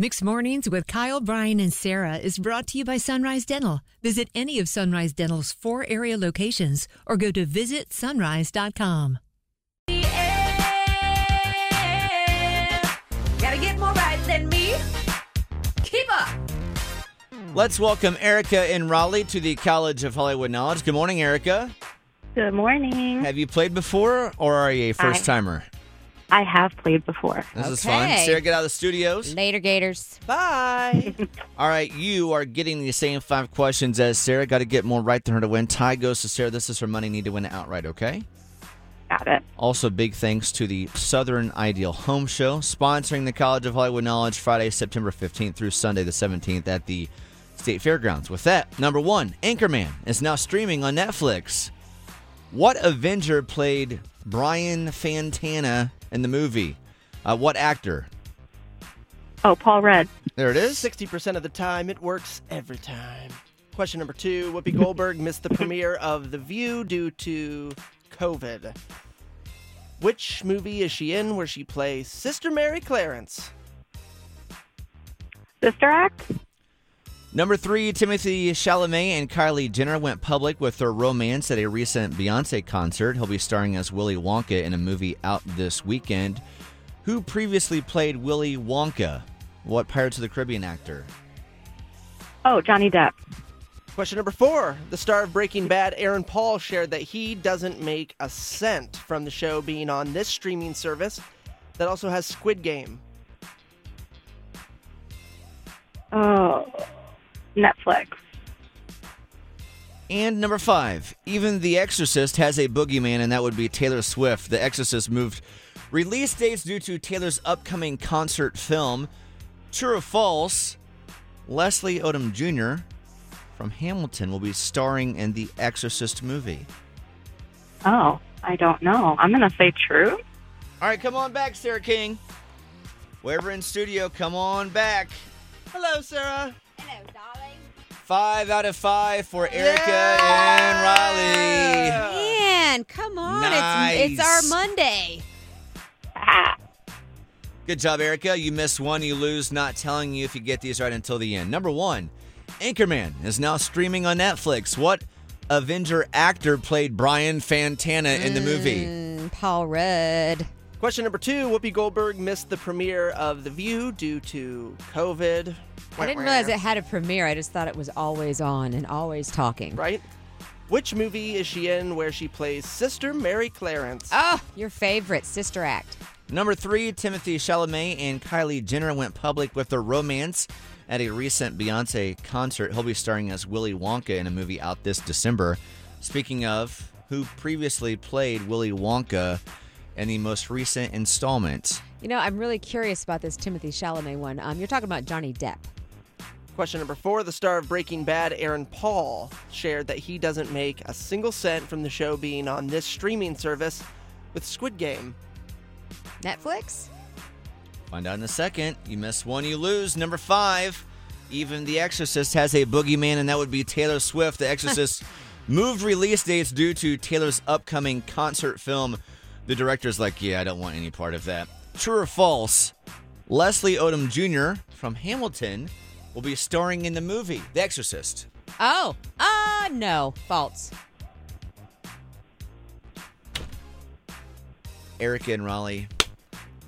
Mixed Mornings with Kyle, Brian, and Sarah is brought to you by Sunrise Dental. Visit any of Sunrise Dental's 4 area locations or go to visitsunrise.com. Yeah. Gotta get more right than me. Keep up. Let's welcome Erica in Raleigh to the College of Hollywood Knowledge. Good morning, Erica. Good morning. Have you played before or are you a first-timer? I have played before. This is fun. Sarah, get out of the studios. Later, Gators. Bye. All right, you are getting the same 5 questions as Sarah. Got to get more right than her to win. Tie goes to Sarah. This is her money. Need to win it outright, okay? Got it. Also, big thanks to the Southern Ideal Home Show, sponsoring the College of Hollywood Knowledge Friday, September 15th through Sunday the 17th at the State Fairgrounds. With that, number 1, Anchorman is now streaming on Netflix. What Avenger played Brian Fantana in the movie? What actor? Oh, Paul Rudd. There it is. 60% of the time, it works every time. Question number 2. Whoopi Goldberg missed the premiere of The View due to COVID. Which movie is she in where she plays Sister Mary Clarence? Sister Act. Number 3, Timothée Chalamet and Kylie Jenner went public with their romance at a recent Beyonce concert. He'll be starring as Willy Wonka in a movie out this weekend. Who previously played Willy Wonka? What Pirates of the Caribbean actor? Oh, Johnny Depp. Question number 4. The star of Breaking Bad, Aaron Paul, shared that he doesn't make a cent from the show being on this streaming service that also has Squid Game. Oh... Netflix. And number 5, even The Exorcist has a boogeyman, and that would be Taylor Swift. The Exorcist moved release dates due to Taylor's upcoming concert film. True or false, Leslie Odom Jr. from Hamilton will be starring in the Exorcist movie. Oh, I don't know. I'm going to say true. All right, come on back, Sarah King. Wherever in studio, come on back. Hello, Sarah. Hello, darling. 5 out of 5 for Erica and Raleigh. Man, come on. Nice. It's our Monday. Good job, Erica. You miss one, you lose. Not telling you if you get these right until the end. Number 1, Anchorman is now streaming on Netflix. What Avenger actor played Brian Fantana in the movie? Paul Rudd. Question number 2, Whoopi Goldberg missed the premiere of The View due to COVID. I didn't realize it had a premiere. I just thought it was always on and always talking. Right? Which movie is she in where she plays Sister Mary Clarence? Oh, your favorite, Sister Act. Number 3, Timothée Chalamet and Kylie Jenner went public with their romance at a recent Beyonce concert. He'll be starring as Willy Wonka in a movie out this December. Speaking of, who previously played Willy Wonka and the most recent installment? You know, I'm really curious about this Timothée Chalamet one. You're talking about Johnny Depp. Question number 4, the star of Breaking Bad, Aaron Paul, shared that he doesn't make a single cent from the show being on this streaming service with Squid Game. Netflix? Find out in a second. You miss one, you lose. Number 5, even The Exorcist has a boogeyman, and that would be Taylor Swift. The Exorcist moved release dates due to Taylor's upcoming concert film. The director's like, yeah, I don't want any part of that. True or false, Leslie Odom Jr. from Hamilton will be starring in the movie, The Exorcist. Oh, no. False. Erica and Raleigh,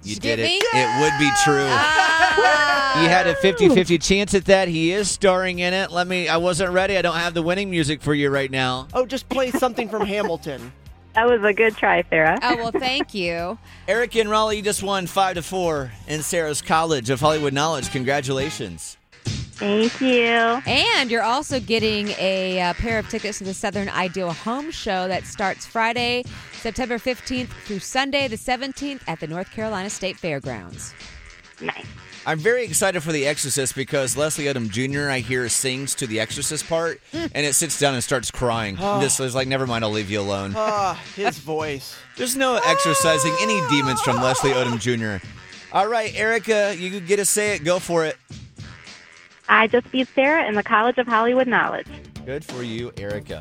you did it. Me? It would be true. You had a 50-50 chance at that. He is starring in it. I wasn't ready. I don't have the winning music for you right now. Oh, just play something from Hamilton. That was a good try, Sarah. Oh, well, thank you. Eric and Raleigh, you just won 5-4 in Sarah's College of Hollywood Knowledge. Congratulations. Thank you. And you're also getting a pair of tickets to the Southern Ideal Home Show that starts Friday, September 15th through Sunday, the 17th at the North Carolina State Fairgrounds. Nice. I'm very excited for The Exorcist because Leslie Odom Jr., I hear, sings to the Exorcist part, and it sits down and starts crying. This is like, never mind, I'll leave you alone. His voice. There's no exorcising any demons from Leslie Odom Jr. All right, Erica, you get to say it. Go for it. I just beat Sarah in the College of Hollywood Knowledge. Good for you, Erica.